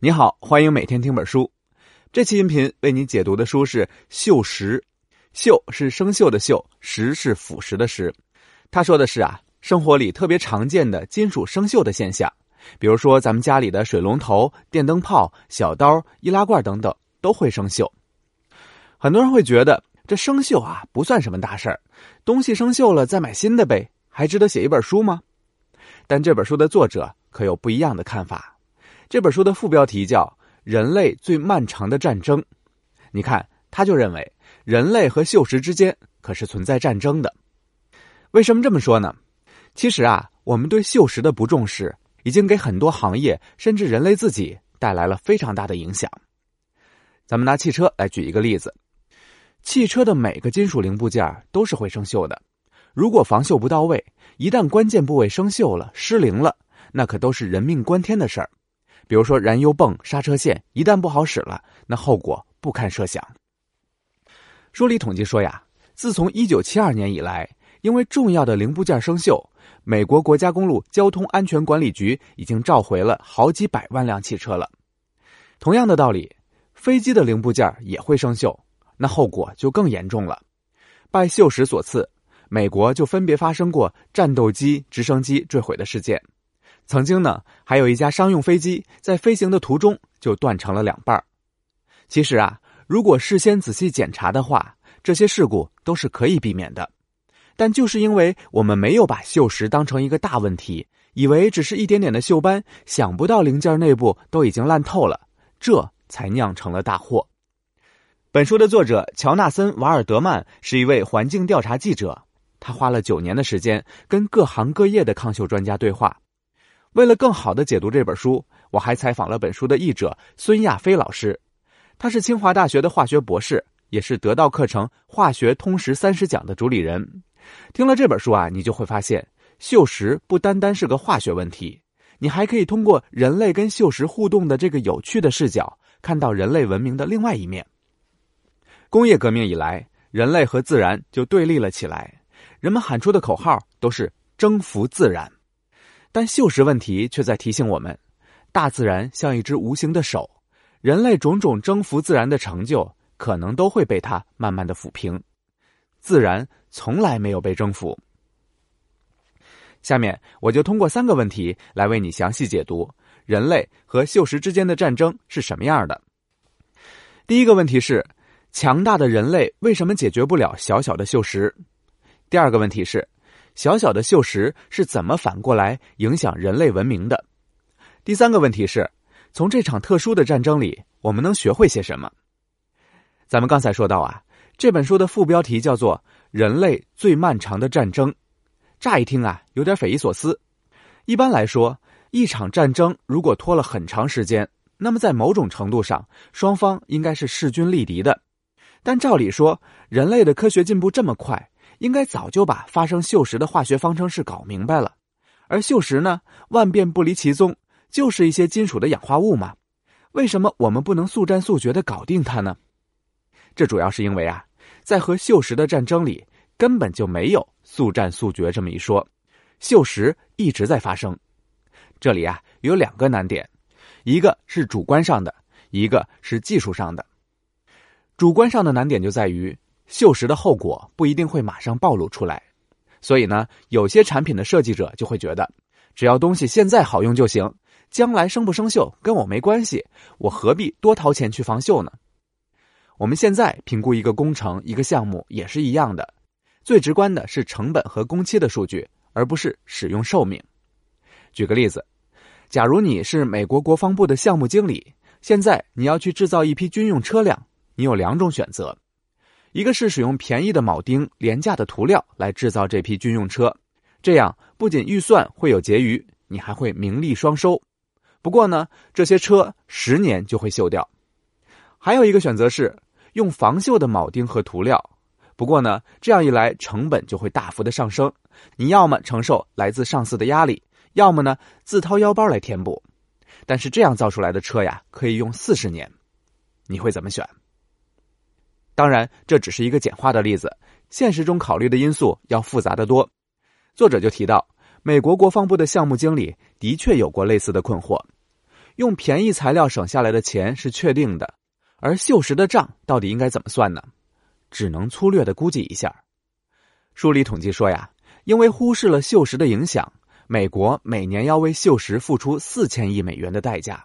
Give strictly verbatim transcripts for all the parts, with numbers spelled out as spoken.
你好，欢迎每天听本书。这期音频为你解读的书是《锈蚀》，锈是生锈的锈，蚀是腐蚀的蚀。他说的是啊，生活里特别常见的金属生锈的现象，比如说咱们家里的水龙头、电灯泡、小刀、易拉罐等等都会生锈。很多人会觉得这生锈啊不算什么大事儿，东西生锈了再买新的呗，还值得写一本书吗？但这本书的作者可有不一样的看法。这本书的副标题叫《人类最漫长的战争》。你看，他就认为人类和锈蚀之间可是存在战争的。为什么这么说呢？其实啊，我们对锈蚀的不重视，已经给很多行业甚至人类自己带来了非常大的影响。咱们拿汽车来举一个例子，汽车的每个金属零部件都是会生锈的，如果防锈不到位，一旦关键部位生锈了、失灵了，那可都是人命关天的事儿。比如说燃油泵、刹车线一旦不好使了，那后果不堪设想。书里统计说呀，自从一九七二年以来，因为重要的零部件生锈，美国国家公路交通安全管理局已经召回了好几百万辆汽车了。同样的道理，飞机的零部件也会生锈，那后果就更严重了。拜锈蚀所赐，美国就分别发生过战斗机、直升机坠毁的事件。曾经呢，还有一架商用飞机在飞行的途中就断成了两半。其实啊，如果事先仔细检查的话，这些事故都是可以避免的。但就是因为我们没有把锈蚀当成一个大问题，以为只是一点点的锈斑，想不到零件内部都已经烂透了，这才酿成了大祸。本书的作者乔纳森·瓦尔德曼是一位环境调查记者，他花了九年的时间跟各行各业的抗锈专家对话。为了更好地解读这本书，我还采访了本书的译者孙亚飞老师。他是清华大学的化学博士，也是得到课程化学通识三十讲的主理人。听了这本书啊，你就会发现锈蚀不单单是个化学问题，你还可以通过人类跟锈蚀互动的这个有趣的视角，看到人类文明的另外一面。工业革命以来，人类和自然就对立了起来，人们喊出的口号都是征服自然。但锈蚀问题却在提醒我们，大自然像一只无形的手，人类种种征服自然的成就可能都会被它慢慢的抚平，自然从来没有被征服。下面我就通过三个问题来为你详细解读人类和锈蚀之间的战争是什么样的。第一个问题是，强大的人类为什么解决不了小小的锈蚀？第二个问题是，小小的锈蚀是怎么反过来影响人类文明的？第三个问题是，从这场特殊的战争里，我们能学会些什么？咱们刚才说到啊，这本书的副标题叫做《人类最漫长的战争》。乍一听啊，有点匪夷所思。一般来说，一场战争如果拖了很长时间，那么在某种程度上，双方应该是势均力敌的。但照理说，人类的科学进步这么快，应该早就把发生锈蚀的化学方程式搞明白了，而锈蚀呢，万变不离其宗，就是一些金属的氧化物嘛。为什么我们不能速战速决地搞定它呢？这主要是因为啊，在和锈蚀的战争里，根本就没有速战速决这么一说，锈蚀一直在发生。这里啊，有两个难点，一个是主观上的，一个是技术上的。主观上的难点就在于，锈蚀的后果不一定会马上暴露出来，所以呢，有些产品的设计者就会觉得，只要东西现在好用就行，将来生不生锈跟我没关系，我何必多掏钱去防锈呢？我们现在评估一个工程、一个项目也是一样的，最直观的是成本和工期的数据，而不是使用寿命。举个例子，假如你是美国国防部的项目经理，现在你要去制造一批军用车辆，你有两种选择。一个是使用便宜的铆钉、廉价的涂料来制造这批军用车，这样不仅预算会有结余，你还会名利双收。不过呢，这些车十年就会锈掉。还有一个选择是用防锈的铆钉和涂料，不过呢，这样一来成本就会大幅的上升，你要么承受来自上司的压力，要么呢自掏腰包来填补。但是这样造出来的车呀，可以用四十年，你会怎么选？当然，这只是一个简化的例子，现实中考虑的因素要复杂得多。作者就提到，美国国防部的项目经理的确有过类似的困惑，用便宜材料省下来的钱是确定的，而锈蚀的账到底应该怎么算呢？只能粗略地估计一下。书里统计说呀，因为忽视了锈蚀的影响，美国每年要为锈蚀付出四千亿美元的代价。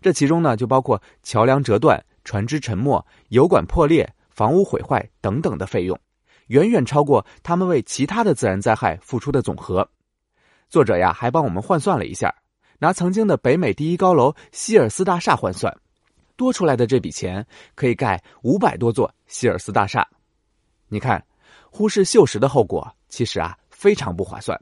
这其中呢，就包括桥梁折断、船只沉没、油管破裂、房屋毁坏等等的费用，远远超过他们为其他的自然灾害付出的总和。作者呀，还帮我们换算了一下，拿曾经的北美第一高楼希尔斯大厦换算，多出来的这笔钱可以盖五百多座希尔斯大厦。你看，忽视锈蚀的后果，其实啊，非常不划算。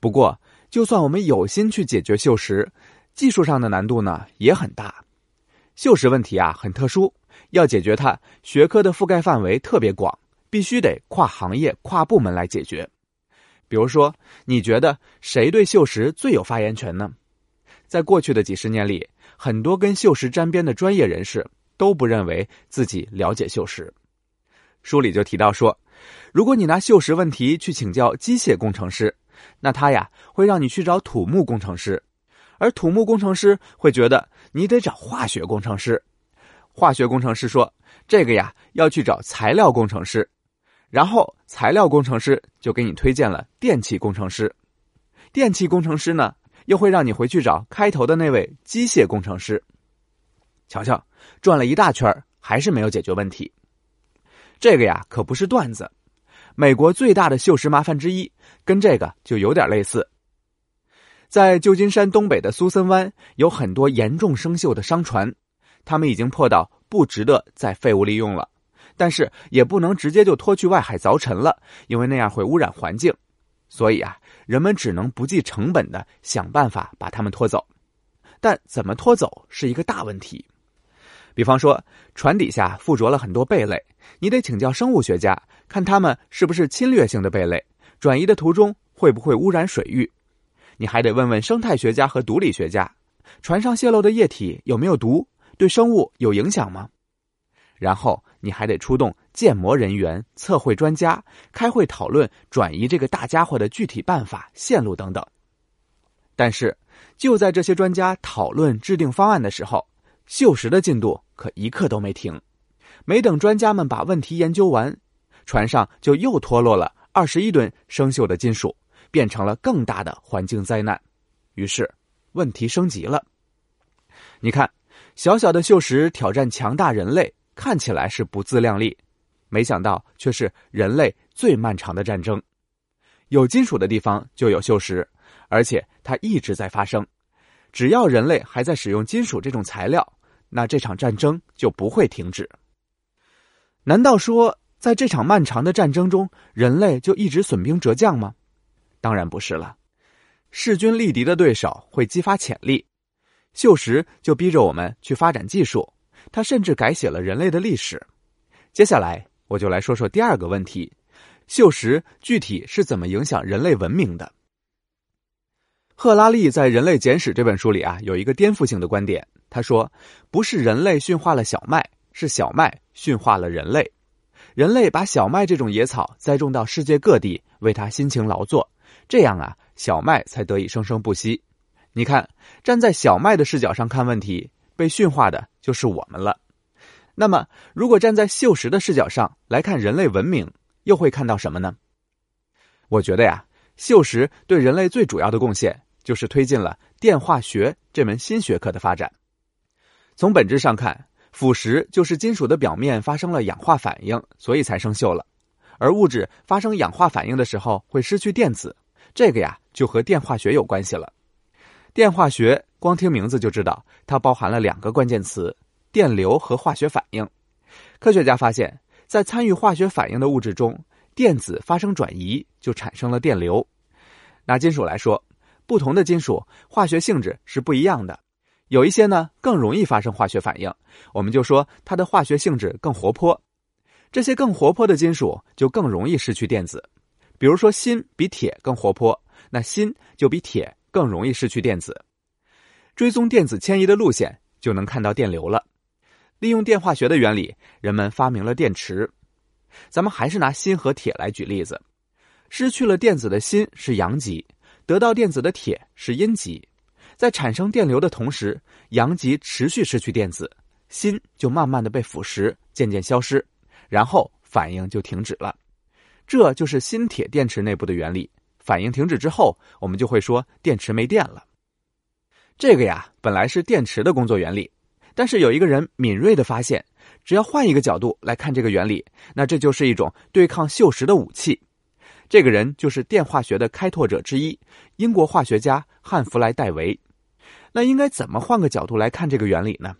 不过，就算我们有心去解决锈蚀，技术上的难度呢也很大。锈蚀问题啊很特殊，要解决它，学科的覆盖范围特别广，必须得跨行业跨部门来解决。比如说，你觉得谁对锈蚀最有发言权呢？在过去的几十年里，很多跟锈蚀沾边的专业人士都不认为自己了解锈蚀。书里就提到说，如果你拿锈蚀问题去请教机械工程师，那他呀会让你去找土木工程师，而土木工程师会觉得你得找化学工程师，化学工程师说这个呀要去找材料工程师，然后材料工程师就给你推荐了电气工程师，电气工程师呢又会让你回去找开头的那位机械工程师。瞧瞧，转了一大圈还是没有解决问题。这个呀可不是段子，美国最大的锈蚀麻烦之一跟这个就有点类似。在旧金山东北的苏森湾，有很多严重生锈的商船，他们已经破到不值得再废物利用了，但是也不能直接就拖去外海凿沉了，因为那样会污染环境。所以啊，人们只能不计成本的想办法把它们拖走，但怎么拖走是一个大问题。比方说，船底下附着了很多贝类，你得请教生物学家，看它们是不是侵略性的贝类，转移的途中会不会污染水域。你还得问问生态学家和毒理学家，船上泄漏的液体有没有毒，对生物有影响吗？然后你还得出动建模人员、测绘专家，开会讨论转移这个大家伙的具体办法、线路等等。但是就在这些专家讨论制定方案的时候，锈蚀的进度可一刻都没停。没等专家们把问题研究完，船上就又脱落了二十一吨生锈的金属，变成了更大的环境灾难。于是问题升级了。你看，小小的锈蚀挑战强大人类，看起来是不自量力，没想到却是人类最漫长的战争。有金属的地方就有锈蚀，而且它一直在发生。只要人类还在使用金属这种材料，那这场战争就不会停止。难道说在这场漫长的战争中，人类就一直损兵折将吗？当然不是了，势均力敌的对手会激发潜力，锈蚀就逼着我们去发展技术，它甚至改写了人类的历史。接下来我就来说说第二个问题，锈蚀具体是怎么影响人类文明的。赫拉利在《人类简史》这本书里啊，有一个颠覆性的观点，他说，不是人类驯化了小麦，是小麦驯化了人类。人类把小麦这种野草栽种到世界各地，为它辛勤劳作，这样啊，小麦才得以生生不息。你看，站在小麦的视角上看问题，被驯化的就是我们了。那么，如果站在锈蚀的视角上来看人类文明，又会看到什么呢？我觉得呀，锈蚀对人类最主要的贡献，就是推进了电化学这门新学科的发展。从本质上看，腐蚀就是金属的表面发生了氧化反应，所以才生锈了。而物质发生氧化反应的时候会失去电子，这个呀就和电化学有关系了。电化学光听名字就知道，它包含了两个关键词，电流和化学反应。科学家发现，在参与化学反应的物质中，电子发生转移就产生了电流。拿金属来说，不同的金属化学性质是不一样的，有一些呢更容易发生化学反应，我们就说它的化学性质更活泼。这些更活泼的金属就更容易失去电子，比如说锌比铁更活泼，那锌就比铁更容易失去电子。追踪电子迁移的路线就能看到电流了。利用电化学的原理，人们发明了电池。咱们还是拿锌和铁来举例子，失去了电子的锌是阳极，得到电子的铁是阴极。在产生电流的同时，阳极持续失去电子，心就慢慢的被腐蚀，渐渐消失，然后反应就停止了。这就是锌铁电池内部的原理。反应停止之后，我们就会说电池没电了。这个呀，本来是电池的工作原理，但是有一个人敏锐地发现，只要换一个角度来看这个原理，那这就是一种对抗锈蚀的武器。这个人就是电化学的开拓者之一，英国化学家汉弗莱·戴维。那应该怎么换个角度来看这个原理呢？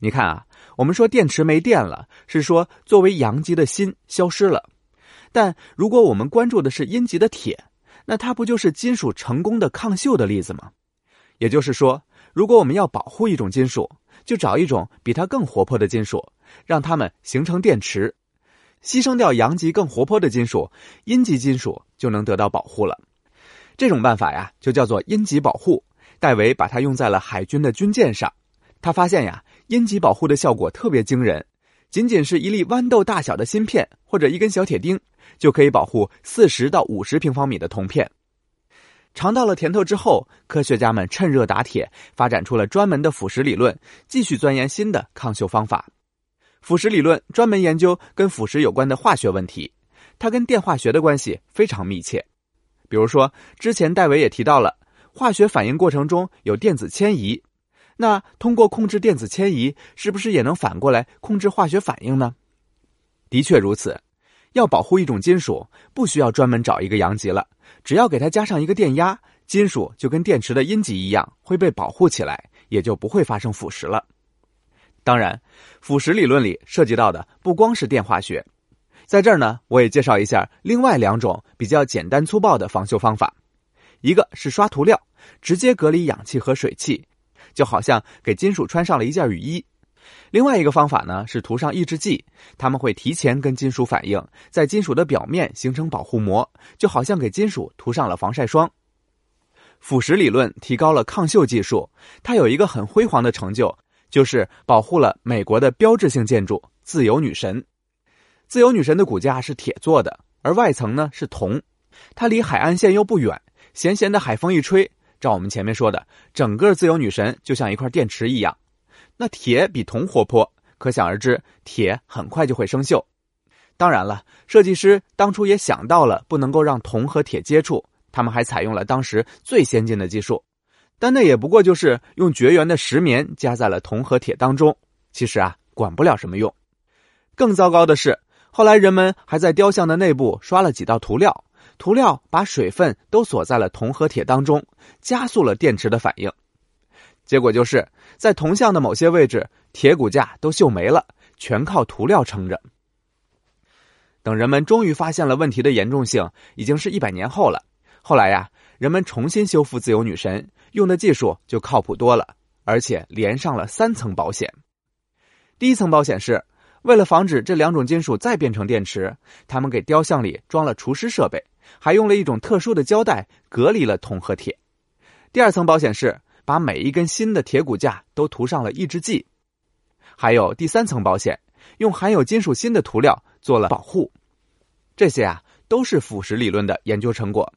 你看啊，我们说电池没电了，是说作为阳极的锌消失了。但如果我们关注的是阴极的铁，那它不就是金属成功的抗锈的例子吗？也就是说，如果我们要保护一种金属，就找一种比它更活泼的金属，让它们形成电池。牺牲掉阳极更活泼的金属，阴极金属就能得到保护了。这种办法呀，就叫做阴极保护。戴维把它用在了海军的军舰上。他发现呀，阴极保护的效果特别惊人，仅仅是一粒豌豆大小的芯片或者一根小铁钉，就可以保护四十到五十平方米的铜片。尝到了甜头之后，科学家们趁热打铁，发展出了专门的腐蚀理论，继续钻研新的抗锈方法。腐蚀理论专门研究跟腐蚀有关的化学问题，它跟电化学的关系非常密切。比如说，之前戴维也提到了，化学反应过程中有电子迁移，那通过控制电子迁移，是不是也能反过来控制化学反应呢？的确如此，要保护一种金属，不需要专门找一个阳极了，只要给它加上一个电压，金属就跟电池的阴极一样，会被保护起来，也就不会发生腐蚀了。当然，腐蚀理论里涉及到的不光是电化学，在这儿呢，我也介绍一下另外两种比较简单粗暴的防锈方法。一个是刷涂料，直接隔离氧气和水汽，就好像给金属穿上了一件雨衣。另外一个方法呢，是涂上抑制剂，它们会提前跟金属反应，在金属的表面形成保护膜，就好像给金属涂上了防晒霜。腐蚀理论提高了抗锈技术，它有一个很辉煌的成就，就是保护了美国的标志性建筑自由女神。自由女神的骨架是铁做的，而外层呢是铜。它离海岸线又不远，咸咸的海风一吹，照我们前面说的，整个自由女神就像一块电池一样。那铁比铜活泼，可想而知，铁很快就会生锈。当然了，设计师当初也想到了不能够让铜和铁接触，他们还采用了当时最先进的技术。但那也不过就是用绝缘的石棉加在了铜和铁当中，其实啊，管不了什么用。更糟糕的是，后来人们还在雕像的内部刷了几道涂料，涂料把水分都锁在了铜和铁当中，加速了电池的反应。结果就是，在铜像的某些位置，铁骨架都锈没了，全靠涂料撑着。等人们终于发现了问题的严重性，已经是一百年后了。后来呀，人们重新修复自由女神，用的技术就靠谱多了，而且连上了三层保险。第一层保险是，为了防止这两种金属再变成电池，他们给雕像里装了除湿设备，还用了一种特殊的胶带隔离了铜和铁。第二层保险是，把每一根新的铁骨架都涂上了抑制剂。还有第三层保险，用含有金属锌的涂料做了保护。这些啊，都是腐蚀理论的研究成果。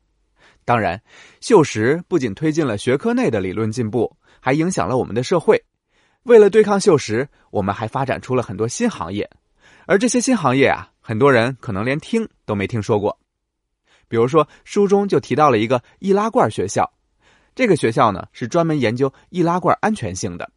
当然，锈蚀不仅推进了学科内的理论进步，还影响了我们的社会。为了对抗锈蚀，我们还发展出了很多新行业，而这些新行业啊，很多人可能连听都没听说过。比如说，书中就提到了一个易拉罐学校，这个学校呢，是专门研究易拉罐安全性的。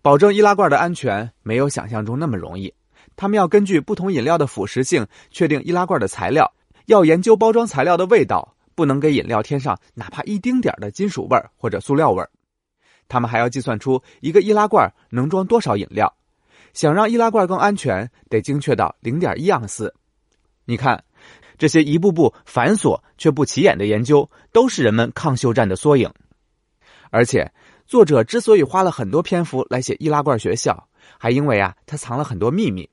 保证易拉罐的安全没有想象中那么容易，他们要根据不同饮料的腐蚀性确定易拉罐的材料，要研究包装材料的味道，不能给饮料添上哪怕一丁点的金属味或者塑料味。他们还要计算出一个易拉罐能装多少饮料，想让易拉罐更安全，得精确到 零点一盎司。你看，这些一步步繁琐却不起眼的研究，都是人们抗锈战的缩影。而且，作者之所以花了很多篇幅来写易拉罐学校，还因为啊，他藏了很多秘密，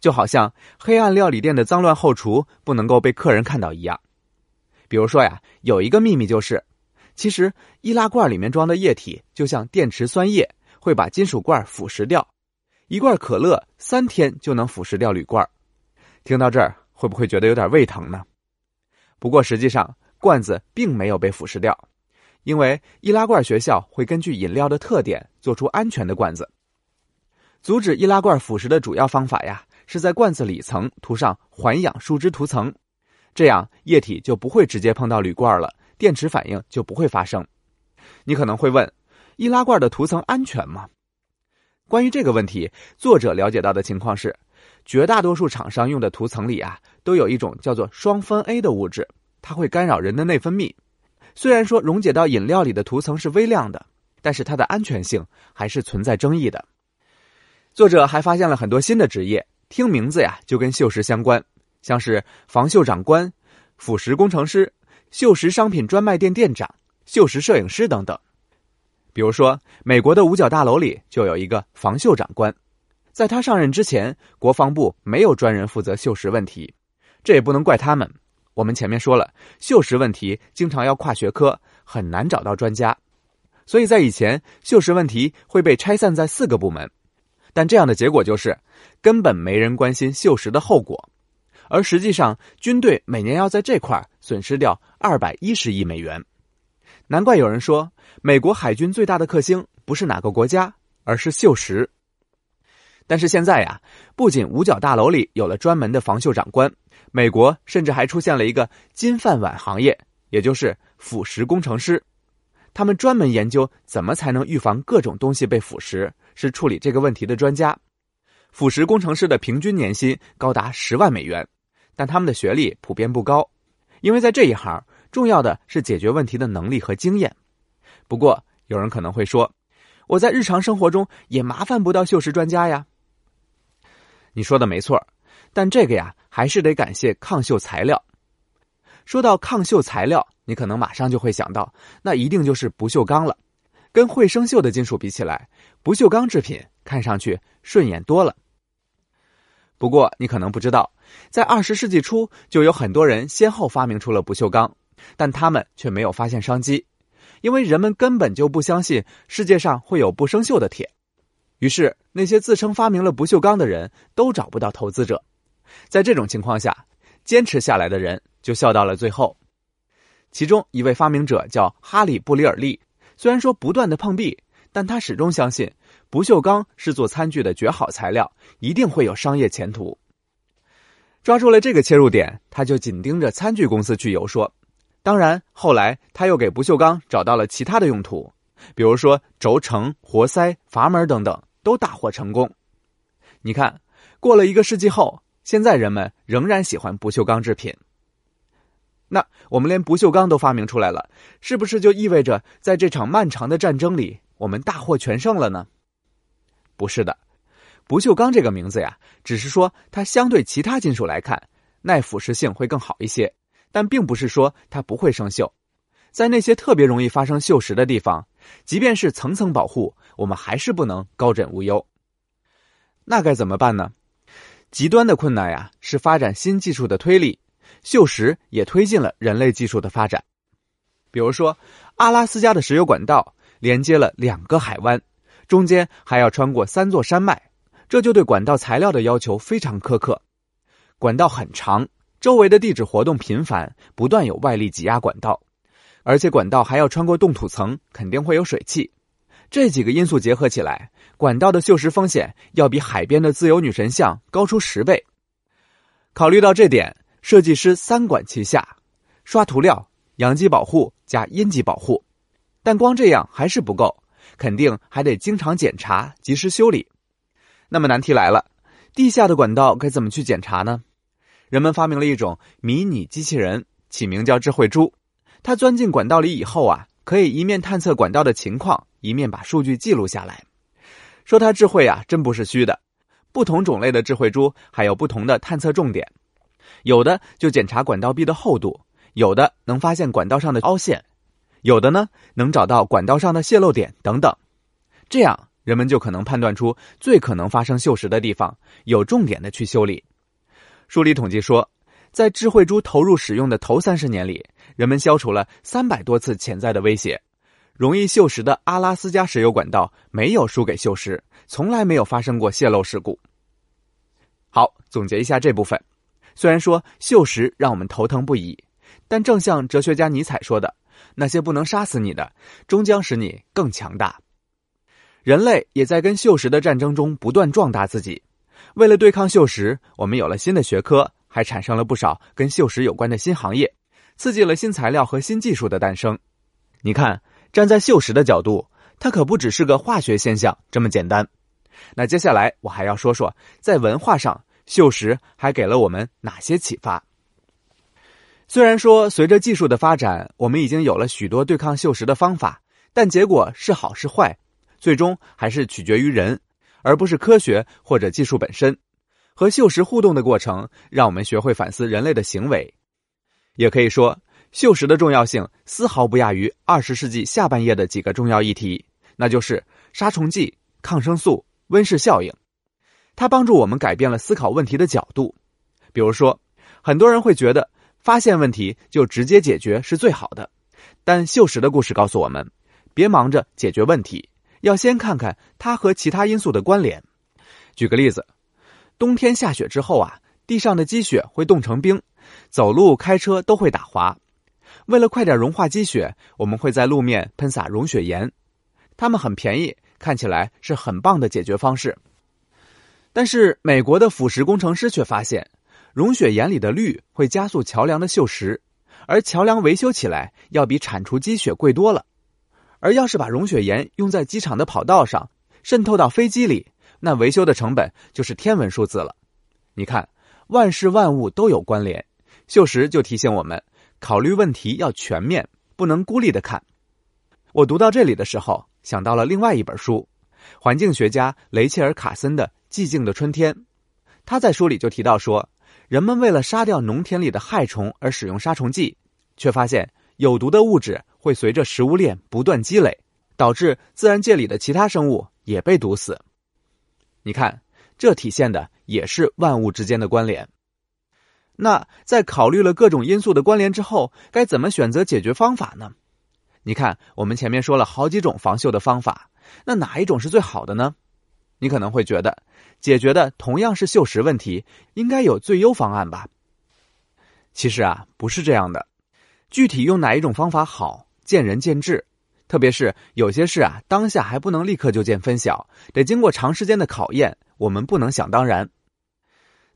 就好像黑暗料理店的脏乱后厨不能够被客人看到一样。比如说呀，有一个秘密就是，其实易拉罐里面装的液体就像电池酸液，会把金属罐腐蚀掉。一罐可乐三天就能腐蚀掉铝罐。听到这儿，会不会觉得有点胃疼呢？不过实际上，罐子并没有被腐蚀掉，因为易拉罐学校会根据饮料的特点做出安全的罐子。阻止易拉罐腐蚀的主要方法呀，是在罐子里层涂上环氧树脂涂层，这样液体就不会直接碰到铝罐了，电池反应就不会发生。你可能会问，易拉罐的涂层安全吗？关于这个问题，作者了解到的情况是，绝大多数厂商用的涂层里啊，都有一种叫做双酚 A 的物质，它会干扰人的内分泌。虽然说溶解到饮料里的涂层是微量的，但是它的安全性还是存在争议的。作者还发现了很多新的职业，听名字呀就跟锈蚀相关，像是防锈长官、腐蚀工程师、锈蚀商品专卖店店长、锈蚀摄影师等等。比如说，美国的五角大楼里就有一个防锈长官，在他上任之前，国防部没有专人负责锈蚀问题，这也不能怪他们。我们前面说了，锈蚀问题经常要跨学科，很难找到专家，所以在以前，锈蚀问题会被拆散在四个部门，但这样的结果就是根本没人关心锈蚀的后果。而实际上，军队每年要在这块损失掉二百一十亿美元。难怪有人说，美国海军最大的克星不是哪个国家，而是锈蚀。但是现在呀、啊，不仅五角大楼里有了专门的防锈长官，美国甚至还出现了一个金饭碗行业，也就是腐蚀工程师。他们专门研究怎么才能预防各种东西被腐蚀，是处理这个问题的专家。腐蚀工程师的平均年薪高达十万美元，但他们的学历普遍不高，因为在这一行，重要的是解决问题的能力和经验。不过，有人可能会说，我在日常生活中也麻烦不到锈蚀专家呀。你说的没错，但这个呀，还是得感谢抗锈材料。说到抗锈材料，你可能马上就会想到，那一定就是不锈钢了。跟会生锈的金属比起来，不锈钢制品看上去顺眼多了。不过，你可能不知道，在二十世纪初，就有很多人先后发明出了不锈钢，但他们却没有发现商机，因为人们根本就不相信世界上会有不生锈的铁。于是，那些自称发明了不锈钢的人都找不到投资者。在这种情况下，坚持下来的人就笑到了最后。其中一位发明者叫哈里·布里尔利，虽然说不断的碰壁，但他始终相信不锈钢是做餐具的绝好材料，一定会有商业前途。抓住了这个切入点，他就紧盯着餐具公司去游说。当然，后来他又给不锈钢找到了其他的用途，比如说轴承、活塞、阀门等等，都大获成功。你看，过了一个世纪后，现在人们仍然喜欢不锈钢制品。那我们连不锈钢都发明出来了，是不是就意味着在这场漫长的战争里，我们大获全胜了呢？不是的，不锈钢这个名字呀，只是说它相对其他金属来看，耐腐蚀性会更好一些，但并不是说它不会生锈。在那些特别容易发生锈蚀的地方，即便是层层保护，我们还是不能高枕无忧。那该怎么办呢？极端的困难呀，是发展新技术的推力。锈蚀也推进了人类技术的发展。比如说，阿拉斯加的石油管道连接了两个海湾，中间还要穿过三座山脉，这就对管道材料的要求非常苛刻。管道很长，周围的地质活动频繁，不断有外力挤压管道，而且管道还要穿过冻土层，肯定会有水汽。这几个因素结合起来，管道的锈蚀风险要比海边的自由女神像高出十倍。考虑到这点，设计师三管齐下，刷涂料、阳极保护加阴极保护，但光这样还是不够，肯定还得经常检查，及时修理。那么难题来了，地下的管道该怎么去检查呢？人们发明了一种迷你机器人，起名叫智慧猪。它钻进管道里以后啊，可以一面探测管道的情况，一面把数据记录下来。说它智慧啊，真不是虚的，不同种类的智慧猪还有不同的探测重点。有的就检查管道壁的厚度，有的能发现管道上的凹陷，有的呢能找到管道上的泄漏点等等。这样，人们就可能判断出最可能发生锈蚀的地方，有重点的去修理。书里统计说，在智慧猪投入使用的头三十年里，人们消除了三百多次潜在的威胁。容易锈蚀的阿拉斯加石油管道没有输给锈蚀，从来没有发生过泄漏事故。好，总结一下这部分。虽然说锈蚀让我们头疼不已，但正像哲学家尼采说的，那些不能杀死你的，终将使你更强大。人类也在跟锈蚀的战争中不断壮大自己。为了对抗锈蚀，我们有了新的学科，还产生了不少跟锈蚀有关的新行业，刺激了新材料和新技术的诞生。你看，站在锈蚀的角度，它可不只是个化学现象这么简单。那接下来我还要说说，在文化上，锈蚀还给了我们哪些启发。虽然说随着技术的发展，我们已经有了许多对抗锈蚀的方法，但结果是好是坏，最终还是取决于人，而不是科学或者技术本身。和锈蚀互动的过程，让我们学会反思人类的行为。也可以说，锈蚀的重要性丝毫不亚于二十世纪下半叶的几个重要议题，那就是杀虫剂、抗生素、温室效应。它帮助我们改变了思考问题的角度。比如说，很多人会觉得发现问题就直接解决是最好的，但锈蚀的故事告诉我们，别忙着解决问题，要先看看它和其他因素的关联。举个例子，冬天下雪之后啊，地上的积雪会冻成冰，走路开车都会打滑。为了快点融化积雪，我们会在路面喷洒融雪盐，它们很便宜，看起来是很棒的解决方式。但是美国的腐蚀工程师却发现，融雪盐里的氯会加速桥梁的锈蚀，而桥梁维修起来要比铲除积雪贵多了。而要是把融雪盐用在机场的跑道上，渗透到飞机里，那维修的成本就是天文数字了。你看，万事万物都有关联，锈蚀就提醒我们，考虑问题要全面，不能孤立的看。我读到这里的时候，想到了另外一本书，环境学家雷切尔·卡森的《寂静的春天》。他在书里就提到说，人们为了杀掉农田里的害虫而使用杀虫剂，却发现有毒的物质会随着食物链不断积累，导致自然界里的其他生物也被毒死。你看，这体现的也是万物之间的关联。那在考虑了各种因素的关联之后，该怎么选择解决方法呢？你看，我们前面说了好几种防锈的方法，那哪一种是最好的呢？你可能会觉得，解决的同样是锈蚀问题，应该有最优方案吧？其实啊，不是这样的。具体用哪一种方法好，见仁见智。特别是有些事啊，当下还不能立刻就见分晓，得经过长时间的考验，我们不能想当然。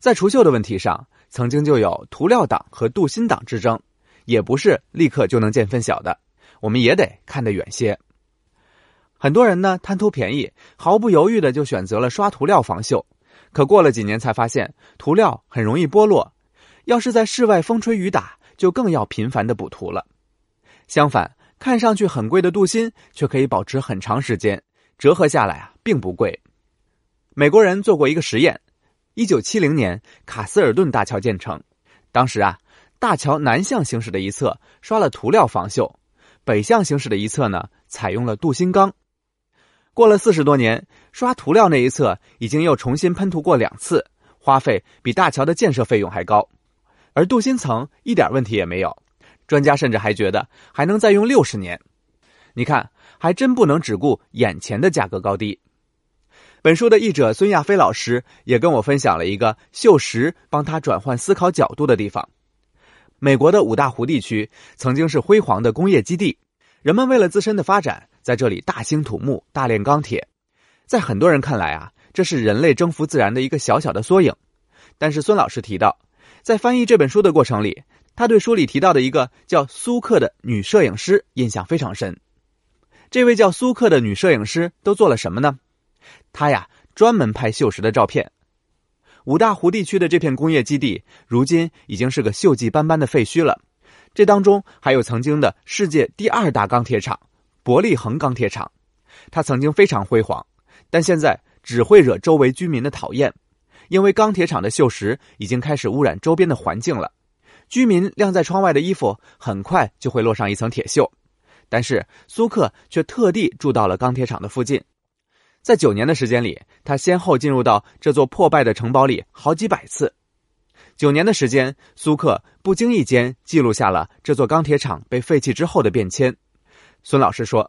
在除锈的问题上，曾经就有涂料党和镀锌党之争，也不是立刻就能见分晓的。我们也得看得远些。很多人呢，贪图便宜，毫不犹豫的就选择了刷涂料防锈，可过了几年才发现涂料很容易剥落，要是在室外风吹雨打，就更要频繁的补涂了。相反，看上去很贵的镀锌却可以保持很长时间，折合下来啊，并不贵。美国人做过一个实验，一九七零年卡斯尔顿大桥建成，当时啊，大桥南向行驶的一侧刷了涂料防锈，北向行驶的一侧呢，采用了镀锌钢。过了四十多年，刷涂料那一侧已经又重新喷涂过两次，花费比大桥的建设费用还高。而镀锌层一点问题也没有，专家甚至还觉得还能再用六十年。你看，还真不能只顾眼前的价格高低。本书的译者孙亚飞老师也跟我分享了一个锈蚀帮他转换思考角度的地方。美国的五大湖地区曾经是辉煌的工业基地，人们为了自身的发展，在这里大兴土木，大炼钢铁。在很多人看来啊，这是人类征服自然的一个小小的缩影。但是孙老师提到，在翻译这本书的过程里，他对书里提到的一个叫苏克的女摄影师印象非常深。这位叫苏克的女摄影师都做了什么呢？她呀，专门拍锈蚀的照片。五大湖地区的这片工业基地，如今已经是个锈迹斑斑的废墟了。这当中还有曾经的世界第二大钢铁厂伯利恒钢铁厂，它曾经非常辉煌，但现在只会惹周围居民的讨厌，因为钢铁厂的锈蚀已经开始污染周边的环境了。居民晾在窗外的衣服很快就会落上一层铁锈，但是苏克却特地住到了钢铁厂的附近。在九年的时间里，他先后进入到这座破败的城堡里好几百次。九年的时间，苏克不经意间记录下了这座钢铁厂被废弃之后的变迁。孙老师说，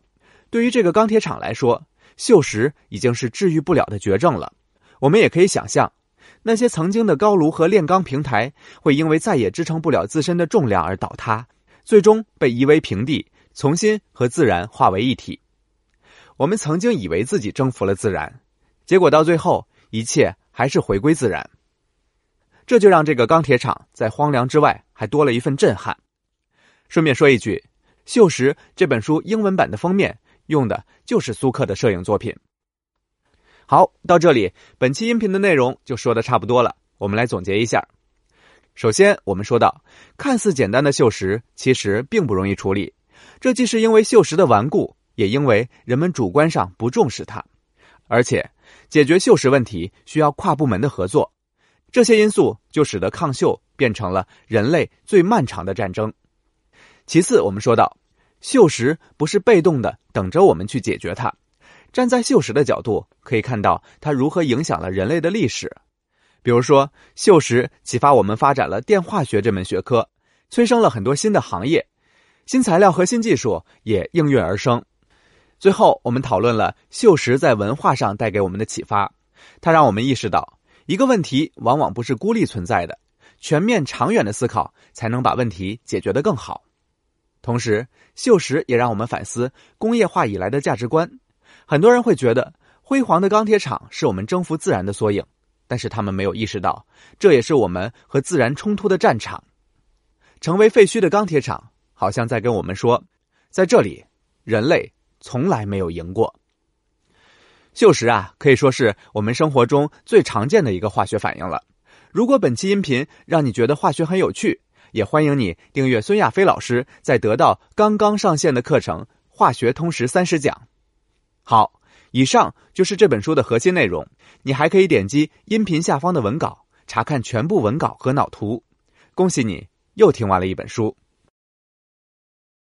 对于这个钢铁厂来说，锈蚀已经是治愈不了的绝症了。我们也可以想象，那些曾经的高炉和炼钢平台会因为再也支撑不了自身的重量而倒塌，最终被夷为平地，从心和自然化为一体。我们曾经以为自己征服了自然，结果到最后，一切还是回归自然。这就让这个钢铁厂在荒凉之外还多了一份震撼。顺便说一句，《锈蚀》这本书英文版的封面用的就是苏克的摄影作品。好，到这里，本期音频的内容就说的差不多了，我们来总结一下。首先，我们说到，看似简单的锈蚀，其实并不容易处理。这既是因为锈蚀的顽固，也因为人们主观上不重视它。而且，解决锈蚀问题需要跨部门的合作，这些因素就使得抗锈变成了人类最漫长的战争。其次，我们说到，锈蚀不是被动的等着我们去解决它。站在锈蚀的角度，可以看到它如何影响了人类的历史。比如说，锈蚀启发我们发展了电化学这门学科，催生了很多新的行业，新材料和新技术也应运而生。最后，我们讨论了锈蚀在文化上带给我们的启发，它让我们意识到，一个问题往往不是孤立存在的，全面长远的思考才能把问题解决得更好。同时，锈蚀也让我们反思工业化以来的价值观。很多人会觉得，辉煌的钢铁厂是我们征服自然的缩影。但是他们没有意识到，这也是我们和自然冲突的战场。成为废墟的钢铁厂好像在跟我们说，在这里人类从来没有赢过。锈蚀啊，可以说是我们生活中最常见的一个化学反应了。如果本期音频让你觉得化学很有趣，也欢迎你订阅孙亚飞老师在得到刚刚上线的课程《化学通识三十讲》。好，以上就是这本书的核心内容，你还可以点击音频下方的文稿，查看全部文稿和脑图。恭喜你，又听完了一本书。